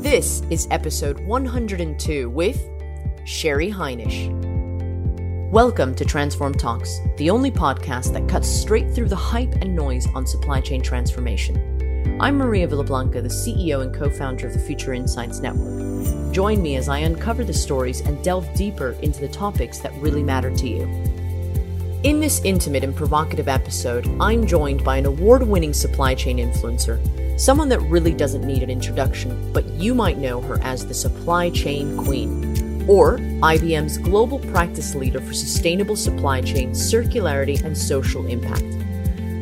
This is episode 102 with Sherry Heinisch. Welcome to Transform Talks, the only podcast that cuts straight through the hype and noise on supply chain transformation. I'm Maria Villablanca, the CEO and co-founder of the Future Insights Network. Join me as I uncover the stories and delve deeper into the topics that really matter to you. In this intimate and provocative episode, I'm joined by an award-winning supply chain influencer, someone that really doesn't need an introduction, but you might know her as the Supply Chain Queen, or IBM's Global Practice Leader for Sustainable Supply Chain, Circularity, and Social Impact.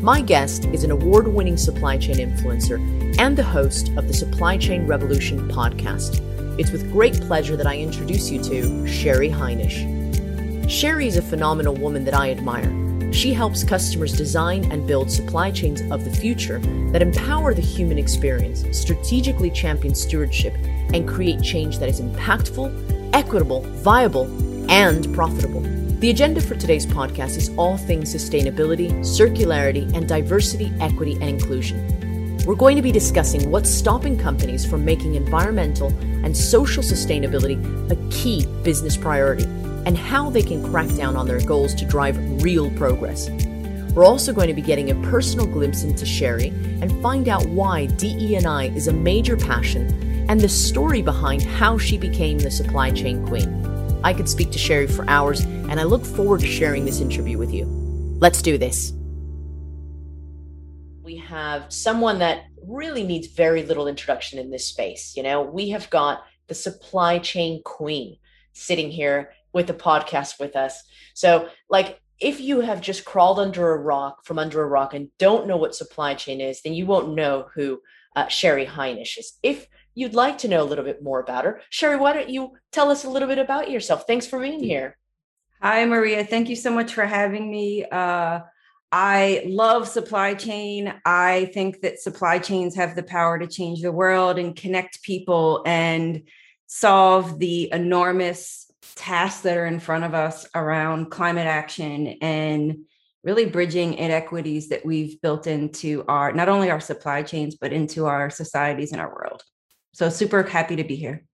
My guest is an award-winning supply chain influencer and the host of the Supply Chain Revolution podcast. It's with great pleasure that I introduce you to Sherry Heinisch. Sherry is a phenomenal woman that I admire. She helps customers design and build supply chains of the future that empower the human experience, strategically champion stewardship, and create change that is impactful, equitable, viable, and profitable. The agenda for today's podcast is all things sustainability, circularity, and diversity, equity, and inclusion. We're going to be discussing what's stopping companies from making environmental and social sustainability a key business priority, and how they can crack down on their goals to drive real progress. We're also going to be getting a personal glimpse into Sherry and find out why DE&I is a major passion and the story behind how she became the Supply Chain Queen. I could speak to Sherry for hours, and I look forward to sharing this interview with you. Let's do this. We have someone that really needs very little introduction in this space. You know, we have got the Supply Chain Queen sitting here with the podcast with us. So like, if you have just crawled under a rock and don't know what supply chain is, then you won't know who Sherry Heinisch is. If you'd like to know a little bit more about her, Sherry, why don't you tell us a little bit about yourself? Thanks for being here. Hi, Maria. Thank you so much for having me. I love supply chain. I think that supply chains have the power to change the world and connect people and solve the enormous tasks that are in front of us around climate action and really bridging inequities that we've built into our, not only our supply chains, but into our societies and our world. So super happy to be here.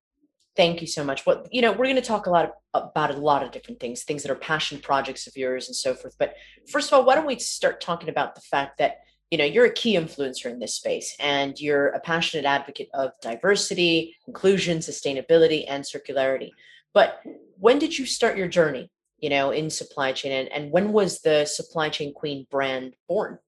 Thank you so much. Well, you know, we're going to talk about a lot of different things that are passion projects of yours and so forth. But first of all, why don't we start talking about the fact that, you know, you're a key influencer in this space and you're a passionate advocate of diversity, inclusion, sustainability, and circularity. But when did you start your journey, you know, in supply chain, and when was the Supply Chain Queen brand born?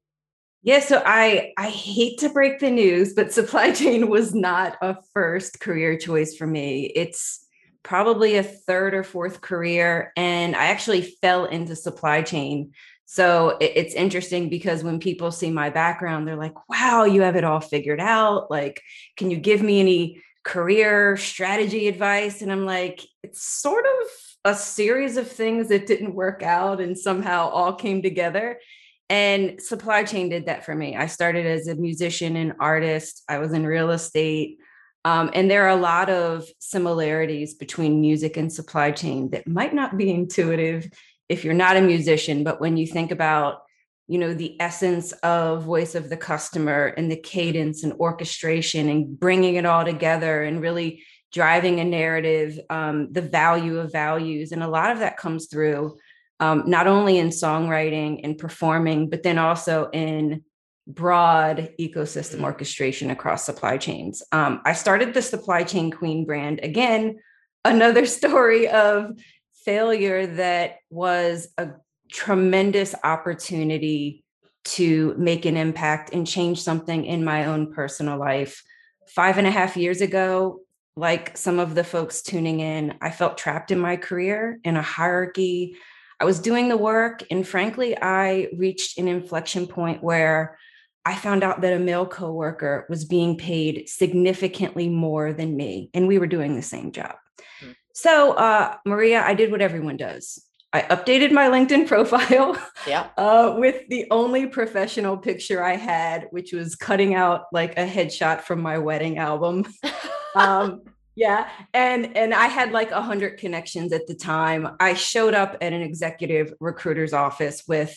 Yeah, so I hate to break the news, but supply chain was not a first career choice for me. It's probably a third or fourth career, and I actually fell into supply chain. So it's interesting because when people see my background, they're like, wow, you have it all figured out. Like, can you give me any career strategy advice? And I'm like, it's sort of a series of things that didn't work out and somehow all came together. And supply chain did that for me. I started as a musician and artist. I was in real estate. And there are a lot of similarities between music and supply chain that might not be intuitive if you're not a musician. But when you think about, you know, the essence of voice of the customer and the cadence and orchestration and bringing it all together and really driving a narrative, the value of values. And a lot of that comes through not only in songwriting and performing, but then also in broad ecosystem orchestration across supply chains. I started the Supply Chain Queen brand. Again, another story of failure that was a tremendous opportunity to make an impact and change something in my own personal life. 5.5 years ago, like some of the folks tuning in, I felt trapped in my career, in a hierarchy. I was doing the work, and frankly, I reached an inflection point where I found out that a male coworker was being paid significantly more than me, and we were doing the same job. So, Maria, I did what everyone does. I updated my LinkedIn profile with the only professional picture I had, which was cutting out like a headshot from my wedding album. And I had like 100 connections at the time. I showed up at an executive recruiter's office with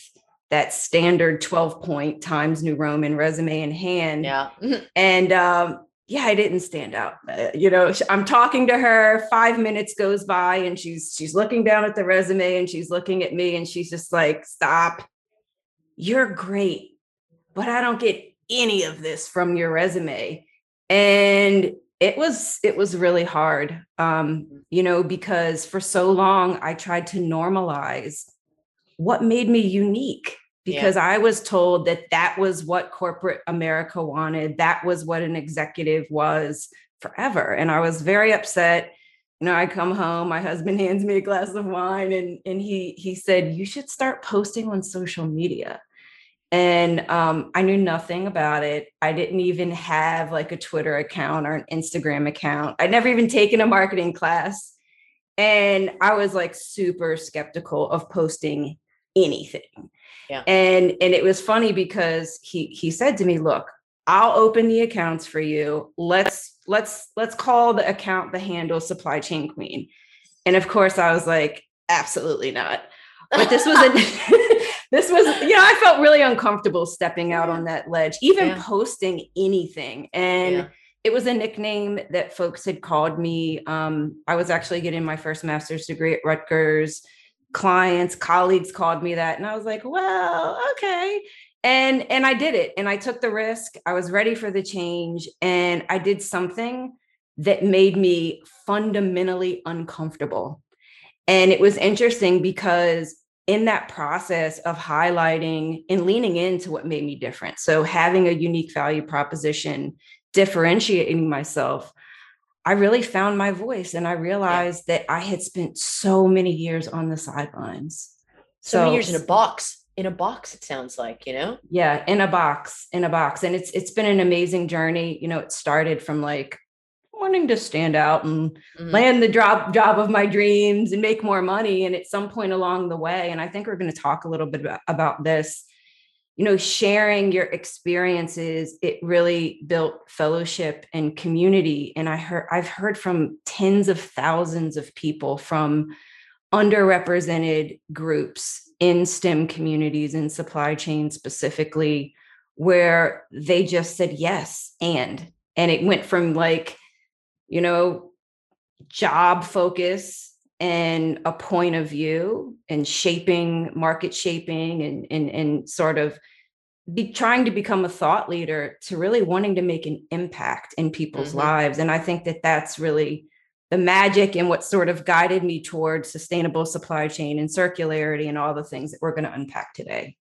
that standard 12-point Times New Roman resume in hand. Yeah. And yeah, I didn't stand out. You know, I'm talking to her, 5 minutes goes by and she's looking down at the resume and she's looking at me and she's just like, stop, you're great, but I don't get any of this from your resume. And it was really hard, you know, because for so long I tried to normalize what made me unique, because I was told that that was what corporate America wanted. That was what an executive was forever. And I was very upset. You know, I come home, my husband hands me a glass of wine and he said, you should start posting on social media. And I knew nothing about it. I didn't even have like a Twitter account or an Instagram account. I'd never even taken a marketing class. And I was like super skeptical of posting anything. Yeah. And it was funny because he said to me, look, I'll open the accounts for you. Let's call the account, the handle Supply Chain Queen. And of course I was like, absolutely not. But this was you know, I felt really uncomfortable stepping out on that ledge, even posting anything. And it was a nickname that folks had called me. I was actually getting my first master's degree at Rutgers. Clients, colleagues called me that. And I was like, well, okay. And I did it. And I took the risk. I was ready for the change. And I did something that made me fundamentally uncomfortable. And it was interesting because in that process of highlighting and leaning into what made me different, so having a unique value proposition, differentiating myself, I really found my voice. And I realized that I had spent so many years on the sidelines. So many years in a box, it sounds like, you know? Yeah, in a box. And it's been an amazing journey. You know, it started from like wanting to stand out and land the job of my dreams and make more money. And at some point along the way, and I think we're going to talk a little bit about this, you know, sharing your experiences, it really built fellowship and community. And I've heard from tens of thousands of people from underrepresented groups in STEM communities, in supply chain specifically, where they just said yes. And it went from like, you know, job focus and a point of view and market shaping and sort of trying to become a thought leader to really wanting to make an impact in people's lives. And I think that that's really the magic and what sort of guided me towards sustainable supply chain and circularity and all the things that we're going to unpack today.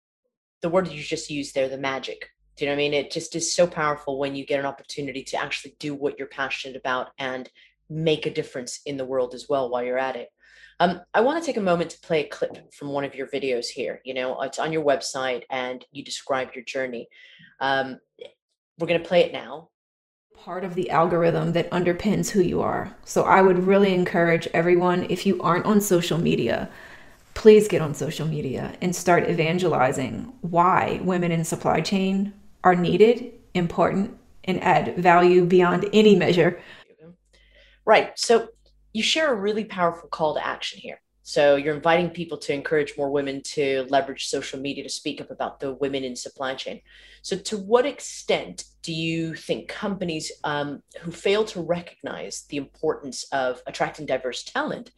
The word you just used there, the magic. Do you know what I mean? It just is so powerful when you get an opportunity to actually do what you're passionate about and make a difference in the world as well while you're at it. I want to take a moment to play a clip from one of your videos here. You know, it's on your website and you describe your journey. We're going to play it now. Part of the algorithm that underpins who you are. So I would really encourage everyone, if you aren't on social media, please get on social media and start evangelizing why women in supply chain are needed, important, and add value beyond any measure. Right. So you share a really powerful call to action here. So you're inviting people to encourage more women to leverage social media to speak up about the women in supply chain. So to what extent do you think companies who fail to recognize the importance of attracting diverse talent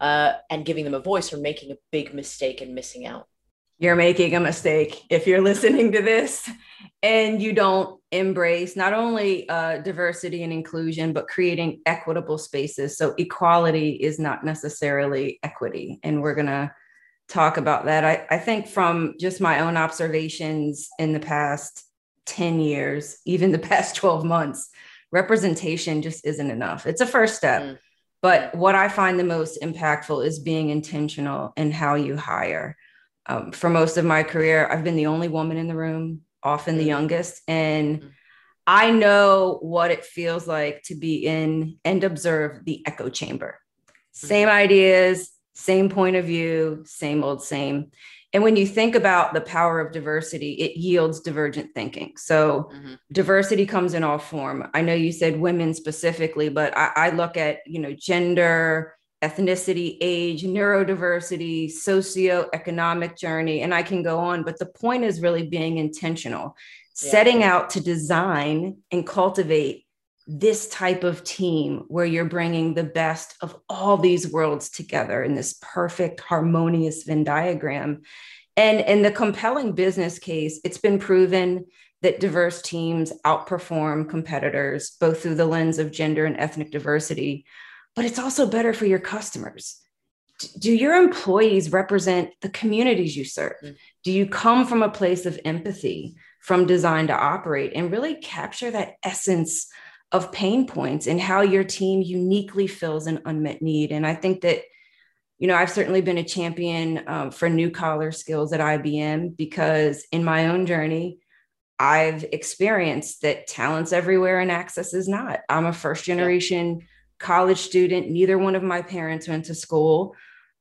and giving them a voice are making a big mistake and missing out? You're making a mistake if you're listening to this and you don't embrace not only diversity and inclusion, but creating equitable spaces. So equality is not necessarily equity. And we're going to talk about that. I think from just my own observations in the past 10 years, even the past 12 months, representation just isn't enough. It's a first step. But what I find the most impactful is being intentional in how you hire. For most of my career, I've been the only woman in the room, often the youngest, and I know what it feels like to be in and observe the echo chamber. Same ideas, same point of view, same old same. And when you think about the power of diversity, it yields divergent thinking. So diversity comes in all form. I know you said women specifically, but I look at, you know, gender, ethnicity, age, neurodiversity, socioeconomic journey, and I can go on. But the point is really being intentional, setting out to design and cultivate this type of team where you're bringing the best of all these worlds together in this perfect harmonious Venn diagram. And in the compelling business case, it's been proven that diverse teams outperform competitors, both through the lens of gender and ethnic diversity, but it's also better for your customers. Do your employees represent the communities you serve? Do you come from a place of empathy, from design to operate, and really capture that essence of pain points and how your team uniquely fills an unmet need? And I think that, you know, I've certainly been a champion for new collar skills at IBM, because in my own journey, I've experienced that talent's everywhere and access is not. I'm a first generation college student. Neither one of my parents went to school.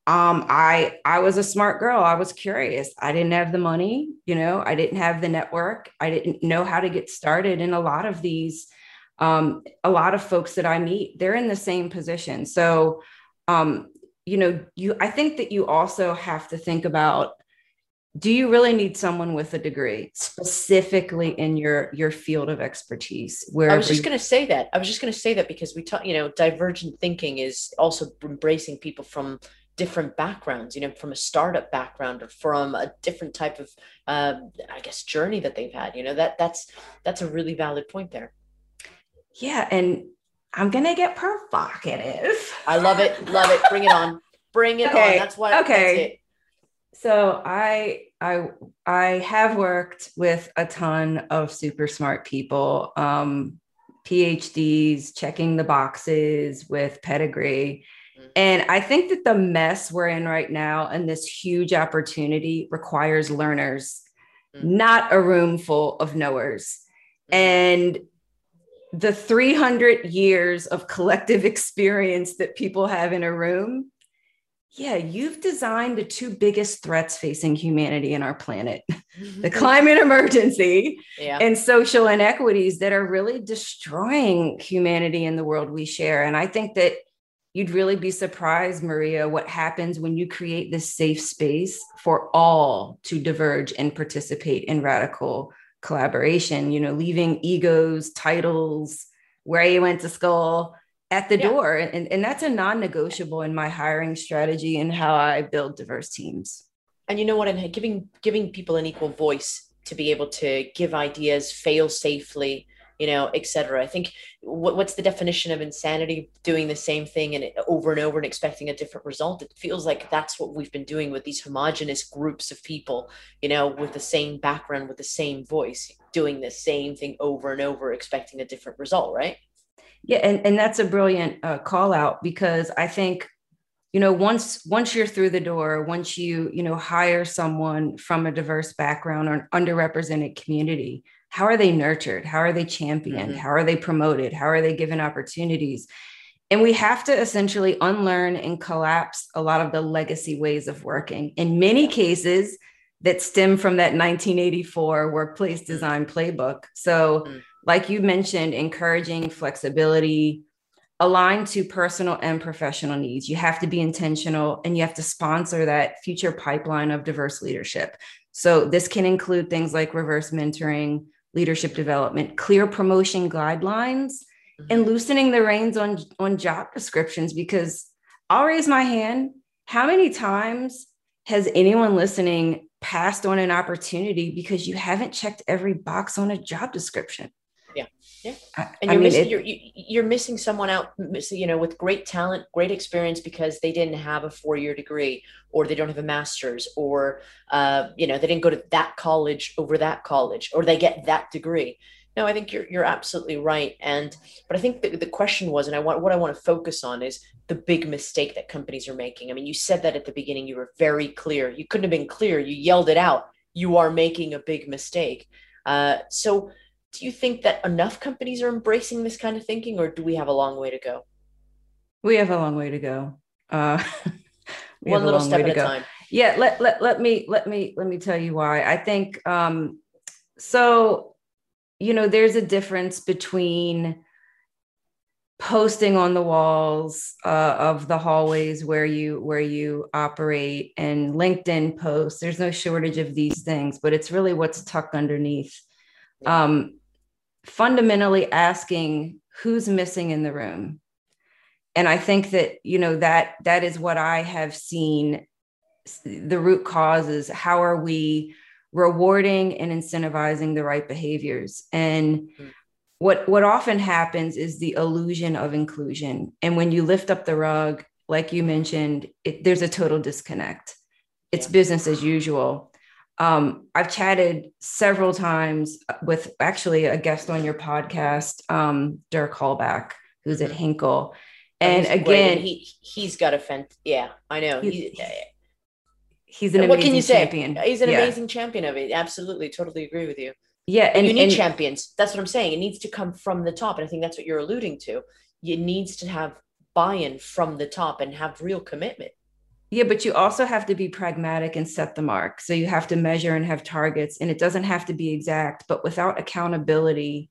I was a smart girl. I was curious. I didn't have the money, you know, I didn't have the network. I didn't know how to get started. And a lot of these, a lot of folks that I meet, they're in the same position. So, you know, I think that you also have to think about, do you really need someone with a degree specifically in your field of expertise? I was just going to say that, because we talk, you know, divergent thinking is also embracing people from different backgrounds, you know, from a startup background or from a different type of, I guess, journey that they've had, you know, that's a really valid point there. Yeah. And I'm going to get provocative. I love it. Love it. Bring it on. Bring it on. That's why. Okay. That's it. So I have worked with a ton of super smart people, PhDs, checking the boxes with pedigree. And I think that the mess we're in right now and this huge opportunity requires learners, not a room full of knowers. And the 300 years of collective experience that people have in a room, yeah, you've designed the two biggest threats facing humanity in our planet, the climate emergency and social inequities that are really destroying humanity and the world we share. And I think that you'd really be surprised, Maria, what happens when you create this safe space for all to diverge and participate in radical collaboration, you know, leaving egos, titles, where you went to school at the door. And that's a non-negotiable in my hiring strategy and how I build diverse teams. And you know what, and giving people an equal voice to be able to give ideas, fail safely, you know, et cetera. I think what's the definition of insanity? Doing the same thing and over and expecting a different result. It feels like that's what we've been doing with these homogenous groups of people, you know, with the same background, with the same voice, doing the same thing over and over, expecting a different result, right? Yeah. And that's a brilliant call out, because I think, you know, once you're through the door, once you know, hire someone from a diverse background or an underrepresented community, how are they nurtured? How are they championed? How are they promoted? How are they given opportunities? And we have to essentially unlearn and collapse a lot of the legacy ways of working, in many cases that stem from that 1984 workplace design playbook. So like you mentioned, encouraging flexibility, aligned to personal and professional needs. You have to be intentional, and you have to sponsor that future pipeline of diverse leadership. So this can include things like reverse mentoring, leadership development, clear promotion guidelines, and loosening the reins on job descriptions, because I'll raise my hand. How many times has anyone listening passed on an opportunity because you haven't checked every box on a job description? Yeah. And you're missing someone out, you know, with great talent, great experience, because they didn't have a 4-year degree, or they don't have a master's, or, you know, they didn't go to that college over that college, or they get that degree. No, I think you're absolutely right. But I think the question was, and what I want to focus on is the big mistake that companies are making. I mean, you said that at the beginning, you were very clear. You couldn't have been clear. You yelled it out. You are making a big mistake. So do you think that enough companies are embracing this kind of thinking, or do we have a long way to go? We have a long way to go. One little step at a time. Yeah. Let me tell you why. I think, so, you know, there's a difference between posting on the walls of the hallways where you operate, and LinkedIn posts. There's no shortage of these things, but it's really what's tucked underneath. Fundamentally asking who's missing in the room. And I think that, you know, that is what I have seen the root causes. How are we rewarding and incentivizing the right behaviors? And what often happens is the illusion of inclusion. And when you lift up the rug, like you mentioned, there's a total disconnect. It's business as usual. I've chatted several times with actually a guest on your podcast, Dirk Hallback, who's at Hinkle. And again, he's got a fence. Yeah, I know. He's an amazing champion. He's an amazing champion of it. Absolutely. Totally agree with you. Yeah. And you need champions. That's what I'm saying. It needs to come from the top. And I think that's what you're alluding to. It needs to have buy-in from the top and have real commitment. Yeah, but you also have to be pragmatic and set the mark. So you have to measure and have targets, and it doesn't have to be exact, but without accountability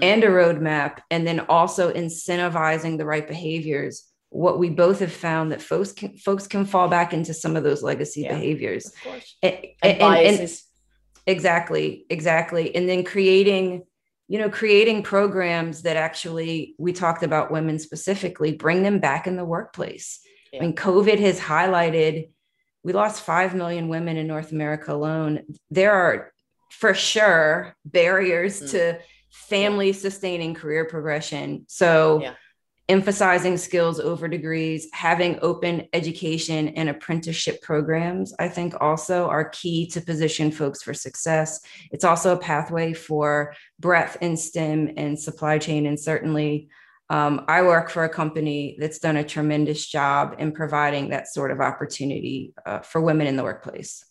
and a roadmap, and then also incentivizing the right behaviors, what we both have found that folks can fall back into some of those legacy behaviors. Of course. And biases. And exactly. And then creating programs that actually, we talked about women specifically, bring them back in the workplace. Yeah. I mean, COVID has highlighted, we lost 5 million women in North America alone. There are for sure barriers to family sustaining career progression. So emphasizing skills over degrees, having open education and apprenticeship programs, I think also are key to position folks for success. It's also a pathway for breadth in STEM and supply chain. And certainly I work for a company that's done a tremendous job in providing that sort of opportunity for women in the workplace.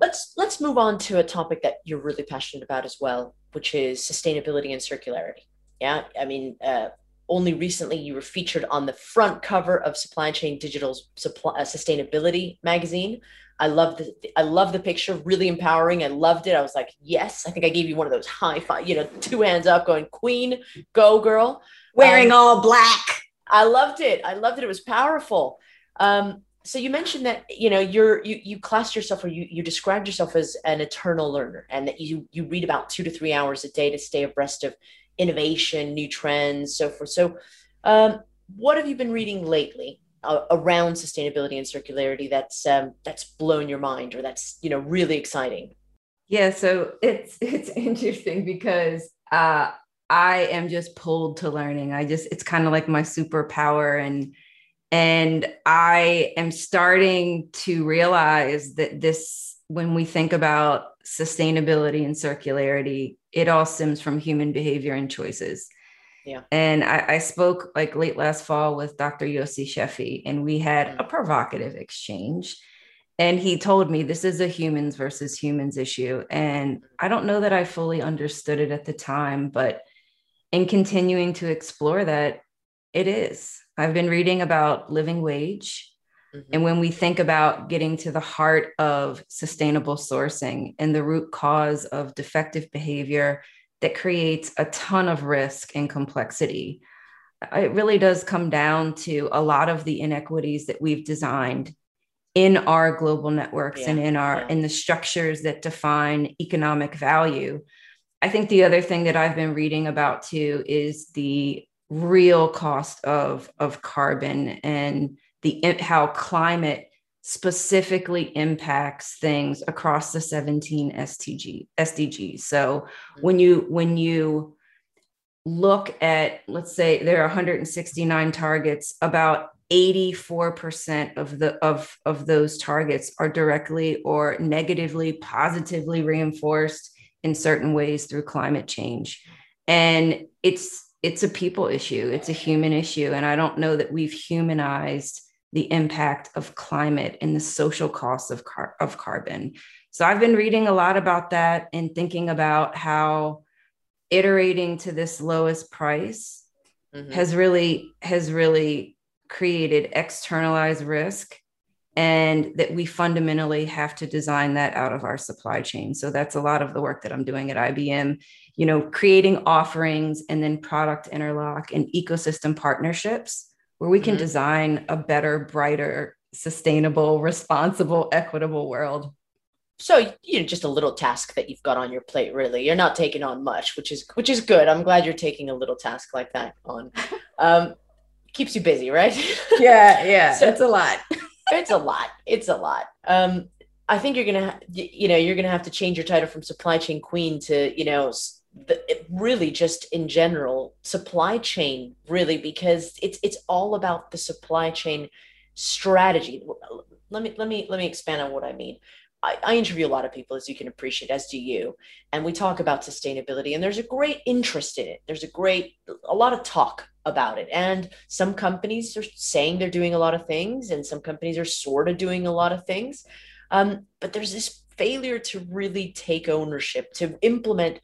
Let's move on to a topic that you're really passionate about as well, which is sustainability and circularity. Yeah, I mean, only recently you were featured on the front cover of Supply Chain Digital's Sustainability magazine. I love the picture, really empowering. I loved it. I was like, yes. I think I gave you one of those high five, two hands up, going, queen, go girl. Wearing all black. I loved it. It was powerful. So you mentioned that, you classed yourself, or you described yourself as an eternal learner, and that you read about 2 to 3 hours a day to stay abreast of innovation, new trends, so forth. So what have you been reading lately around sustainability and circularity that's blown your mind, or that's, really exciting? Yeah. So it's interesting because I am just pulled to learning. It's kind of like my superpower, and I am starting to realize that this, when we think about sustainability and circularity, it all stems from human behavior and choices. Yeah. And I spoke late last fall with Dr. Yossi Sheffi, and we had a provocative exchange. And he told me this is a humans versus humans issue. And I don't know that I fully understood it at the time, but in continuing to explore that, it is. I've been reading about living wage. Mm-hmm. And when we think about getting to the heart of sustainable sourcing and the root cause of defective behavior that creates a ton of risk and complexity, it really does come down to a lot of the inequities that we've designed in our global networks and in the structures that define economic value. I think the other thing that I've been reading about too is the real cost of carbon, and how climate specifically impacts things across the 17 SDGs. So when you look at, let's say there are 169 targets, about 84% of those targets are directly or negatively, positively reinforced in certain ways through climate change. And it's a people issue. It's a human issue. And I don't know that we've humanized the impact of climate and the social costs of carbon. So I've been reading a lot about that and thinking about how iterating to this lowest price has really created externalized risk, and that we fundamentally have to design that out of our supply chain. So that's a lot of the work that I'm doing at IBM, creating offerings and then product interlock and ecosystem partnerships where we can design a better, brighter, sustainable, responsible, equitable world. So, you know, just a little task that you've got on your plate, really. You're not taking on much, which is good. I'm glad you're taking a little task like that on. Keeps you busy, right? Yeah. So it's a lot. It's a lot. I think you're going to have to change your title from supply chain queen to, you know, really just in general supply chain, really, because it's all about the supply chain strategy. Let me expand on what I mean. I interview a lot of people, as you can appreciate, as do you, and we talk about sustainability, and there's a great interest in it. There's a lot of talk about it, and some companies are saying they're doing a lot of things, and some companies are sort of doing a lot of things, but there's this failure to really take ownership, to implement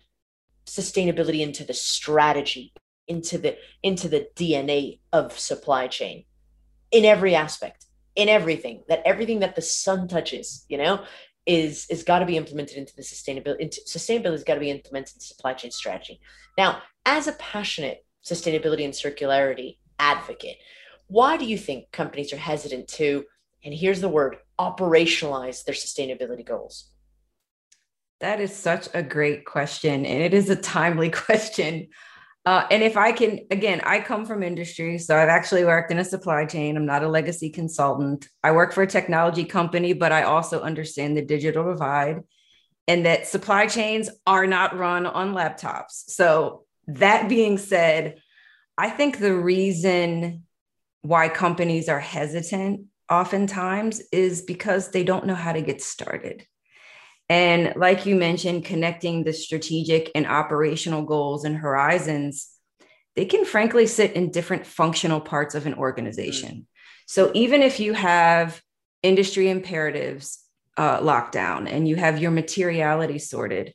sustainability into the strategy, into the DNA of supply chain in every aspect. In everything that the sun touches, you know, is got to be implemented into the sustainability. Sustainability has got to be implemented in supply chain strategy. Now, as a passionate sustainability and circularity advocate, why do you think companies are hesitant to, and here's the word, operationalize their sustainability goals? That is such a great question, and it is a timely question. And if I can, again, I come from industry, so I've actually worked in a supply chain. I'm not a legacy consultant. I work for a technology company, but I also understand the digital divide and that supply chains are not run on laptops. So that being said, I think the reason why companies are hesitant oftentimes is because they don't know how to get started. And like you mentioned, connecting the strategic and operational goals and horizons, they can frankly sit in different functional parts of an organization. Mm-hmm. So even if you have industry imperatives locked down and you have your materiality sorted,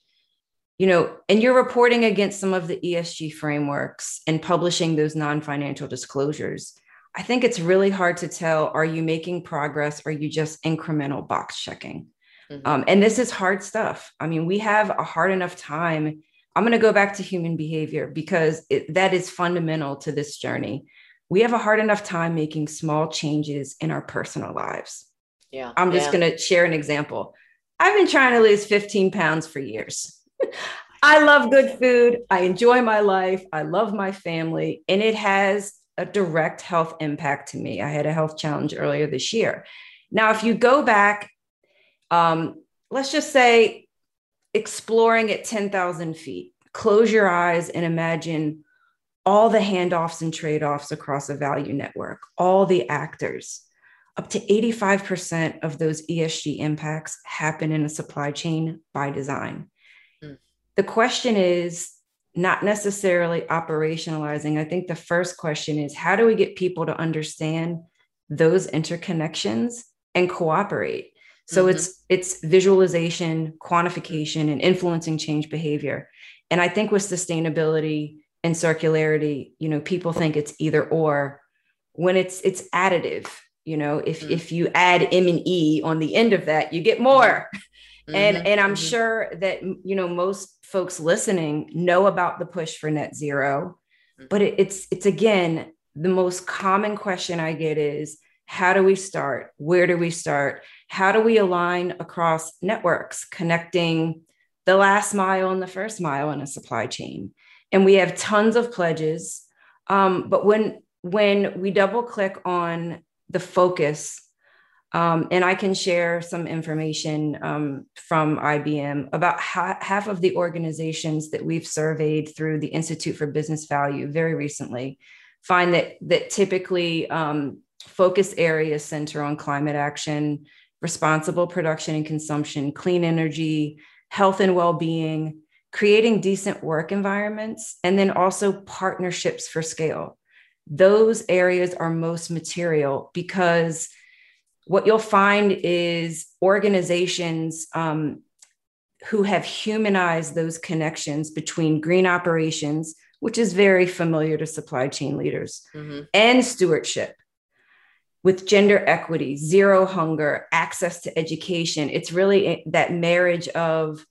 you know, and you're reporting against some of the ESG frameworks and publishing those non-financial disclosures, I think it's really hard to tell, are you making progress? Or are you just incremental box checking? And this is hard stuff. I mean, we have a hard enough time. I'm going to go back to human behavior because that is fundamental to this journey. We have a hard enough time making small changes in our personal lives. Yeah, I'm just going to share an example. I've been trying to lose 15 pounds for years. I love good food. I enjoy my life. I love my family. And it has a direct health impact to me. I had a health challenge earlier this year. Now, if you go back, let's just say exploring at 10,000 feet, close your eyes and imagine all the handoffs and trade-offs across a value network, all the actors. Up to 85% of those ESG impacts happen in a supply chain by design. Mm. The question is not necessarily operationalizing. I think the first question is, how do we get people to understand those interconnections and cooperate? So it's visualization, quantification, and influencing change behavior. And I think with sustainability and circularity, you know, people think it's either or, when it's additive. You know, if you add M&E on the end of that, you get more. Mm-hmm. And I'm sure that, you know, most folks listening know about the push for net zero, but it's again, the most common question I get is, how do we start? Where do we start? How do we align across networks, connecting the last mile and the first mile in a supply chain? And we have tons of pledges. But when we double click on the focus, and I can share some information from IBM, about half of the organizations that we've surveyed through the Institute for Business Value very recently find that typically focus areas center on climate action, responsible production and consumption, clean energy, health and well-being, creating decent work environments, and then also partnerships for scale. Those areas are most material because what you'll find is organizations who have humanized those connections between green operations, which is very familiar to supply chain leaders, and stewardship. With gender equity, zero hunger, access to education, it's really that marriage of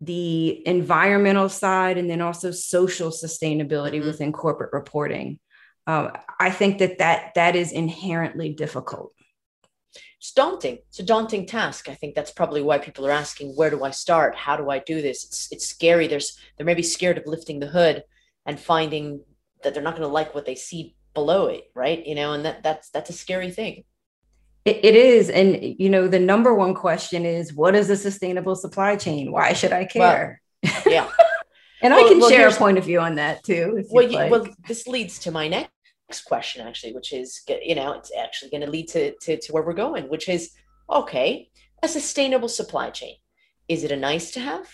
the environmental side and then also social sustainability within corporate reporting. I think that is inherently difficult. It's daunting. It's a daunting task. I think that's probably why people are asking, where do I start? How do I do this? It's scary. They're maybe scared of lifting the hood and finding that they're not going to like what they see below it, right? You know, and that's a scary thing. It is. And, you know, the number one question is, what is a sustainable supply chain? Why should I care? Well, yeah. And well, I can share a point of view on that too. Well, this leads to my next question, actually, which is, you know, it's actually going to lead to where we're going, which is, okay, a sustainable supply chain. Is it a nice to have?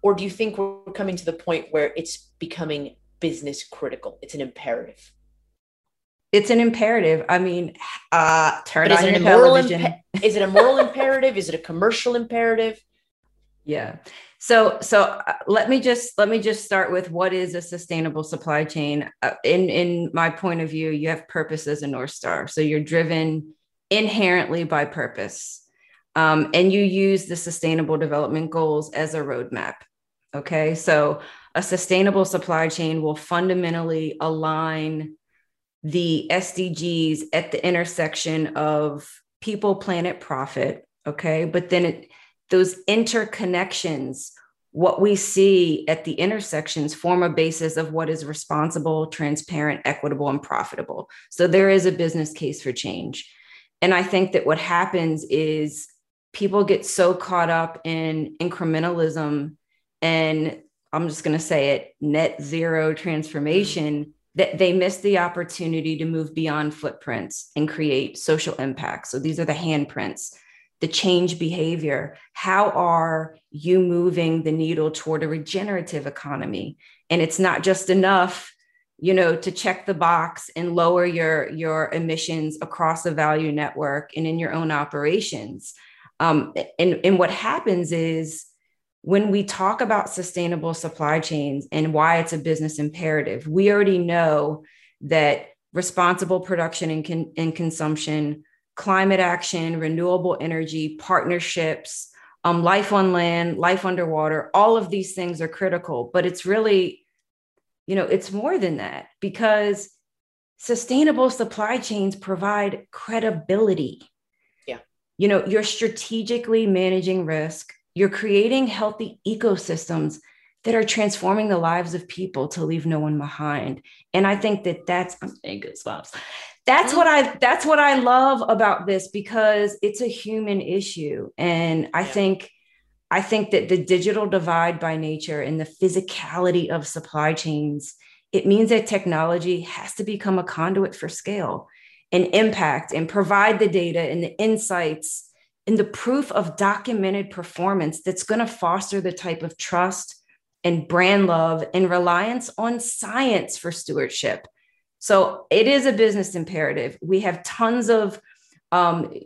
Or do you think we're coming to the point where it's becoming business critical? It's an imperative. It's an imperative. I mean, turn on your television. Is it a moral imperative? Is it a commercial imperative? Yeah. So let me just start with, what is a sustainable supply chain? In my point of view, you have purpose as a North Star. So you're driven inherently by purpose, and you use the Sustainable Development Goals as a roadmap. Okay. So a sustainable supply chain will fundamentally align the SDGs at the intersection of people, planet, profit. Okay. But then those interconnections, what we see at the intersections, form a basis of what is responsible, transparent, equitable, and profitable. So there is a business case for change. And I think that what happens is people get so caught up in incrementalism and, I'm just going to say it, net zero transformation, that they miss the opportunity to move beyond footprints and create social impact. So these are the handprints, the change behavior. How are you moving the needle toward a regenerative economy? And it's not just enough, you know, to check the box and lower your emissions across the value network and in your own operations. And what happens is, when we talk about sustainable supply chains and why it's a business imperative, we already know that responsible production and consumption, climate action, renewable energy, partnerships, life on land, life underwater, all of these things are critical. But it's really, you know, it's more than that, because sustainable supply chains provide credibility. Yeah. You know, you're strategically managing risk. You're creating healthy ecosystems that are transforming the lives of people to leave no one behind. And I think that's, I'm saying goosebumps. That's what I love about this, because it's a human issue. And I think that the digital divide by nature and the physicality of supply chains, it means that technology has to become a conduit for scale and impact and provide the data and the insights and the proof of documented performance that's going to foster the type of trust and brand love and reliance on science for stewardship. So it is a business imperative. We have tons of, regulatory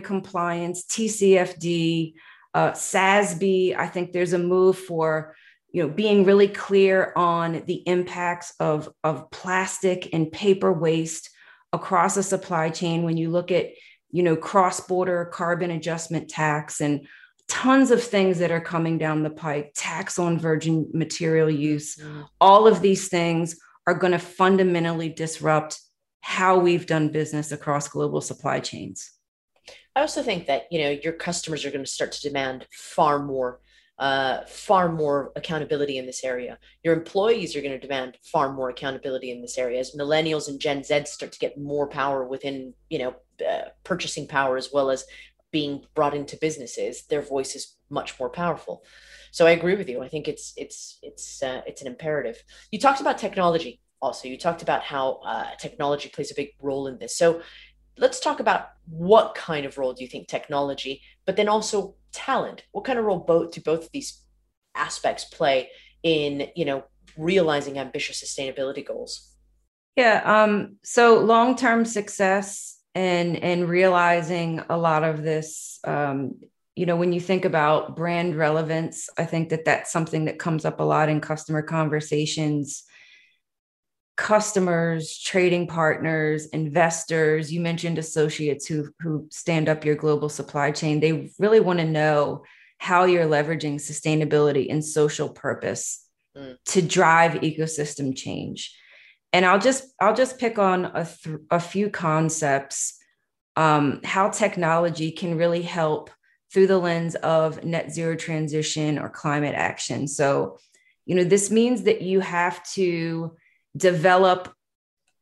compliance, TCFD, SASB. I think there's a move for, you know, being really clear on the impacts of plastic and paper waste across a supply chain. When you look at, you know, cross-border carbon adjustment tax and tons of things that are coming down the pike, tax on virgin material use, all of these things are going to fundamentally disrupt how we've done business across global supply chains. I also think that, you know, your customers are going to start to demand far more accountability in this area. Your employees are going to demand far more accountability in this area as millennials and Gen Z start to get more power within, you know, purchasing power, as well as being brought into businesses. Their voice is much more powerful. So I agree with you. I think it's an imperative. You talked about technology also. You talked about how technology plays a big role in this. So let's talk about what kind of role do you think technology, but then also talent, what kind of role both of these aspects play in, you know, realizing ambitious sustainability goals? Yeah. So long-term success and realizing a lot of this, you know, when you think about brand relevance, I think that that's something that comes up a lot in customer conversations. Customers, trading partners, investors, you mentioned associates who stand up your global supply chain. They really want to know how you're leveraging sustainability and social purpose to drive ecosystem change. And I'll just pick on a few concepts. how technology can really help through the lens of net zero transition or climate action. So, you know, this means that you have to develop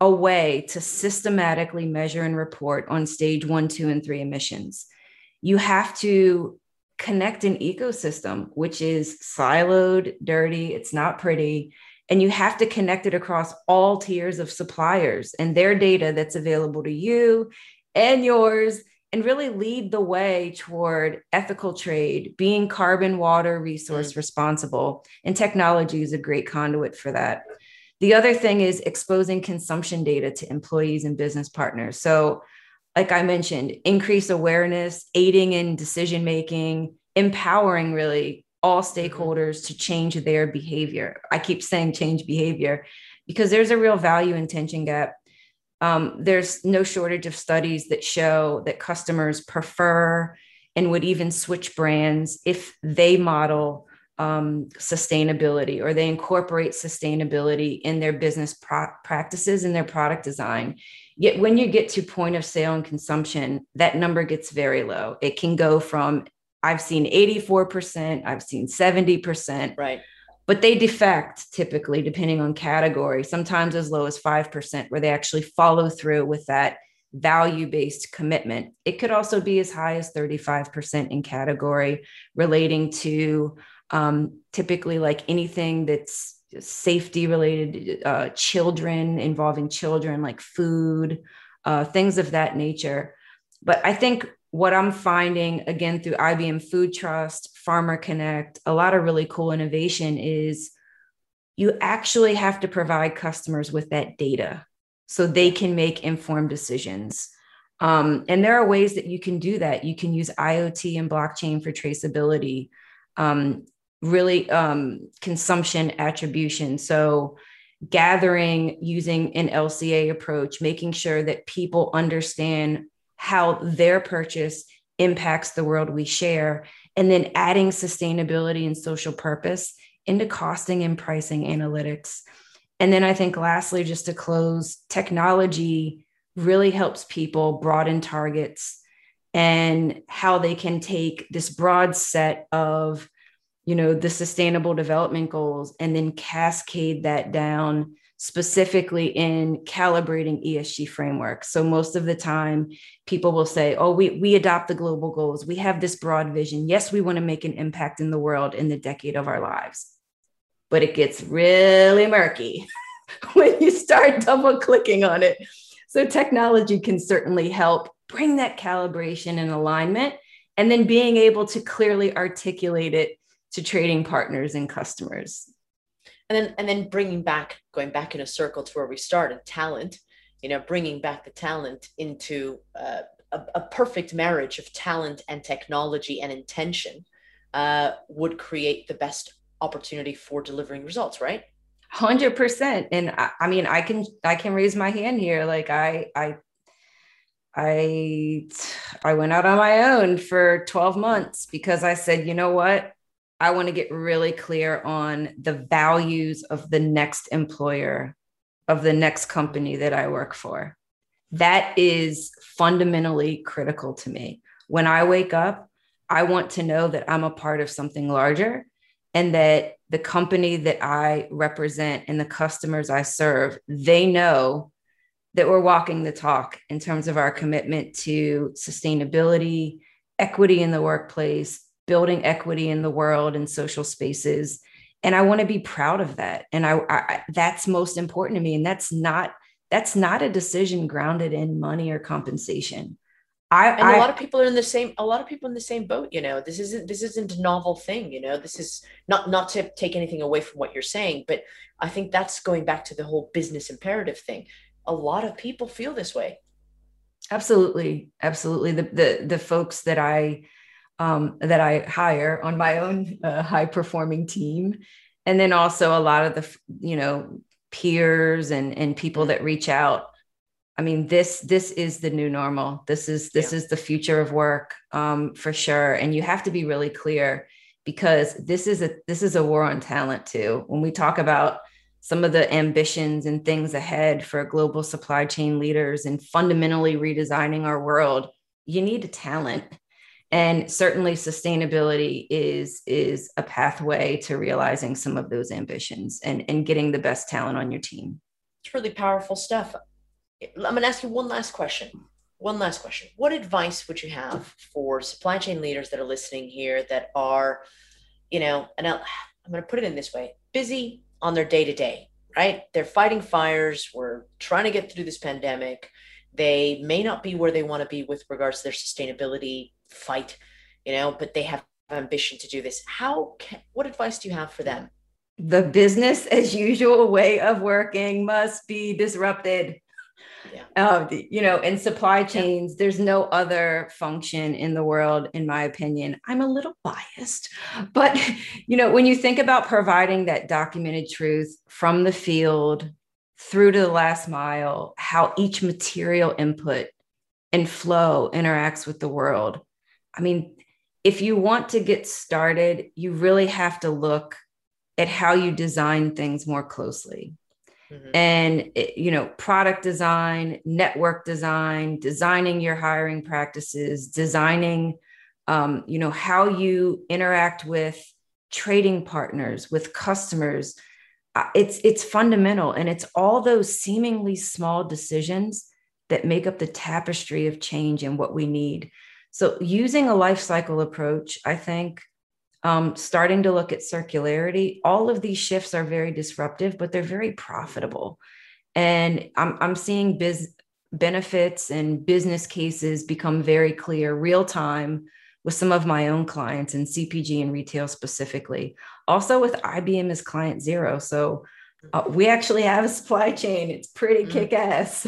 a way to systematically measure and report on stage 1, 2, and 3 emissions. You have to connect an ecosystem, which is siloed, dirty, it's not pretty, and you have to connect it across all tiers of suppliers and their data that's available to you and yours, and really lead the way toward ethical trade, being carbon, water, resource responsible, and technology is a great conduit for that. The other thing is exposing consumption data to employees and business partners. So, like I mentioned, increase awareness, aiding in decision-making, empowering really all stakeholders to change their behavior. I keep saying change behavior because there's a real value intention gap. There's no shortage of studies that show that customers prefer and would even switch brands if they model sustainability, or they incorporate sustainability in their business practices and their product design. Yet when you get to point of sale and consumption, that number gets very low. It can go from, I've seen 84%, I've seen 70%. Right. But they defect typically, depending on category, sometimes as low as 5%, where they actually follow through with that value-based commitment. It could also be as high as 35% in category relating to typically like anything that's safety related, children, involving children, like food, things of that nature. But I think what I'm finding, again, through IBM Food Trust, Farmer Connect, a lot of really cool innovation is you actually have to provide customers with that data so they can make informed decisions. And there are ways that you can do that. You can use IoT and blockchain for traceability, consumption attribution. So gathering, using an LCA approach, making sure that people understand how their purchase impacts the world we share, and then adding sustainability and social purpose into costing and pricing analytics. And then I think lastly, just to close, technology really helps people broaden targets and how they can take this broad set of, you know, the sustainable development goals and then cascade that down specifically in calibrating ESG frameworks. So most of the time people will say, oh, we adopt the global goals. We have this broad vision. Yes, we want to make an impact in the world in the decade of our lives, but it gets really murky when you start double clicking on it. So technology can certainly help bring that calibration and alignment, and then being able to clearly articulate it to trading partners and customers. And then going back in a circle to where we started, talent, you know, bringing back the talent into a perfect marriage of talent and technology and intention would create the best opportunity for delivering results, right? 100%. And I mean, I can raise my hand here. Like I went out on my own for 12 months because I said, you know what? I want to get really clear on the values of the next employer, of the next company that I work for. That is fundamentally critical to me. When I wake up, I want to know that I'm a part of something larger, and that the company that I represent and the customers I serve, they know that we're walking the talk in terms of our commitment to sustainability, equity in the workplace, building equity in the world and social spaces. And I want to be proud of that. And I that's most important to me. And that's not a decision grounded in money or compensation. A lot of people are in the same boat, you know. This isn't a novel thing, you know. This is not to take anything away from what you're saying, but I think that's going back to the whole business imperative thing. A lot of people feel this way. Absolutely. Absolutely. The folks that I hire on my own high performing team. And then also a lot of the, you know, peers and people that reach out. I mean, this is the new normal. This is the future of work for sure. And you have to be really clear, because this is a war on talent too. When we talk about some of the ambitions and things ahead for global supply chain leaders and fundamentally redesigning our world, you need talent. And certainly sustainability is a pathway to realizing some of those ambitions and getting the best talent on your team. It's really powerful stuff. I'm going to ask you one last question. What advice would you have for supply chain leaders that are listening here that are, you know, and I'm going to put it in this way, busy on their day-to-day, right? They're fighting fires. We're trying to get through this pandemic. They may not be where they want to be with regards to their sustainability fight, you know, but they have ambition to do this. What advice do you have for them? The business as usual way of working must be disrupted. Yeah. You know, in supply chains, there's no other function in the world, in my opinion. I'm a little biased, but, you know, when you think about providing that documented truth from the field through to the last mile, how each material input and flow interacts with the world. I mean, if you want to get started, you really have to look at how you design things more closely. Mm-hmm. And, you know, product design, network design, designing your hiring practices, designing, you know, how you interact with trading partners, with customers. It's fundamental. And it's all those seemingly small decisions that make up the tapestry of change and what we need. So using a life cycle approach, I think, starting to look at circularity, all of these shifts are very disruptive, but they're very profitable. And I'm seeing benefits and business cases become very clear real time with some of my own clients in CPG and retail specifically. Also with IBM as client zero. So we actually have a supply chain. It's pretty kick-ass.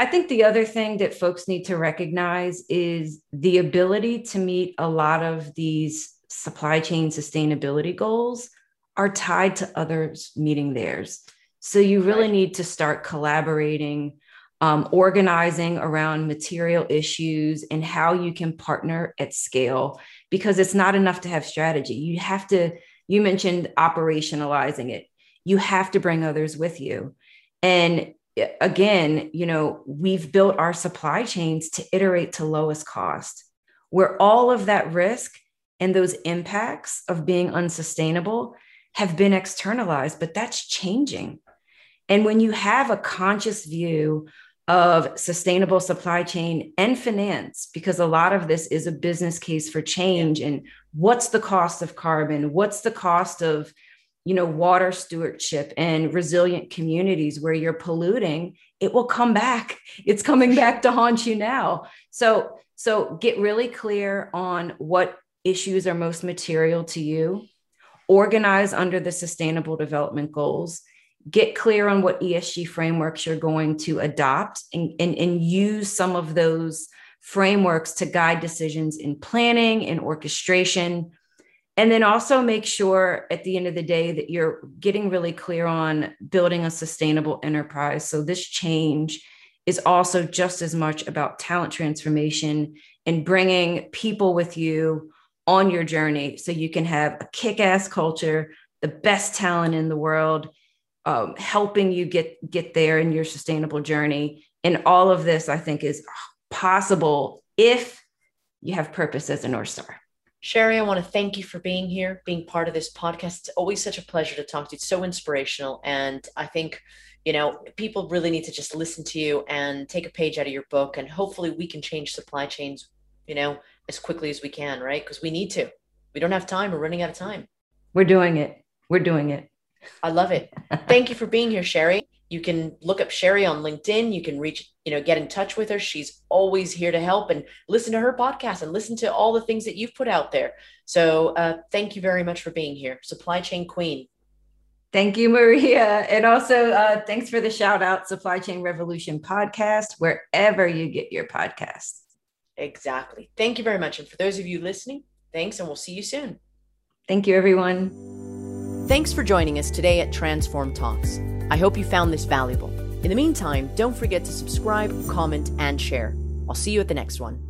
I think the other thing that folks need to recognize is the ability to meet a lot of these supply chain sustainability goals are tied to others meeting theirs. So you really need to start collaborating, organizing around material issues and how you can partner at scale, because it's not enough to have strategy. You have to, you mentioned operationalizing it. You have to bring others with you. And again, you know, we've built our supply chains to iterate to lowest cost, where all of that risk and those impacts of being unsustainable have been externalized, but that's changing. And when you have a conscious view of sustainable supply chain and finance, because a lot of this is a business case for change and what's the cost of carbon, what's the cost of, you know, water stewardship and resilient communities where you're polluting, it will come back. It's coming back to haunt you now. So get really clear on what issues are most material to you, organize under the Sustainable Development Goals, get clear on what ESG frameworks you're going to adopt and use some of those frameworks to guide decisions in planning and orchestration. And then also make sure at the end of the day that you're getting really clear on building a sustainable enterprise. So this change is also just as much about talent transformation and bringing people with you on your journey so you can have a kick-ass culture, the best talent in the world, helping you get there in your sustainable journey. And all of this, I think, is possible if you have purpose as a North Star. Sherry, I want to thank you for being here, being part of this podcast. It's always such a pleasure to talk to you. It's so inspirational. And I think, you know, people really need to just listen to you and take a page out of your book. And hopefully we can change supply chains, you know, as quickly as we can, right? Because we need to. We don't have time. We're running out of time. We're doing it. We're doing it. I love it. Thank you for being here, Sherry. You can look up Sherry on LinkedIn. You can reach, you know, get in touch with her. She's always here to help, and listen to her podcast and listen to all the things that you've put out there. So thank you very much for being here. Supply Chain Queen. Thank you, Maria. And also thanks for the shout out, Supply Chain Revolution podcast, wherever you get your podcasts. Exactly. Thank you very much. And for those of you listening, thanks. And we'll see you soon. Thank you, everyone. Thanks for joining us today at Transform Talks. I hope you found this valuable. In the meantime, don't forget to subscribe, comment, and share. I'll see you at the next one.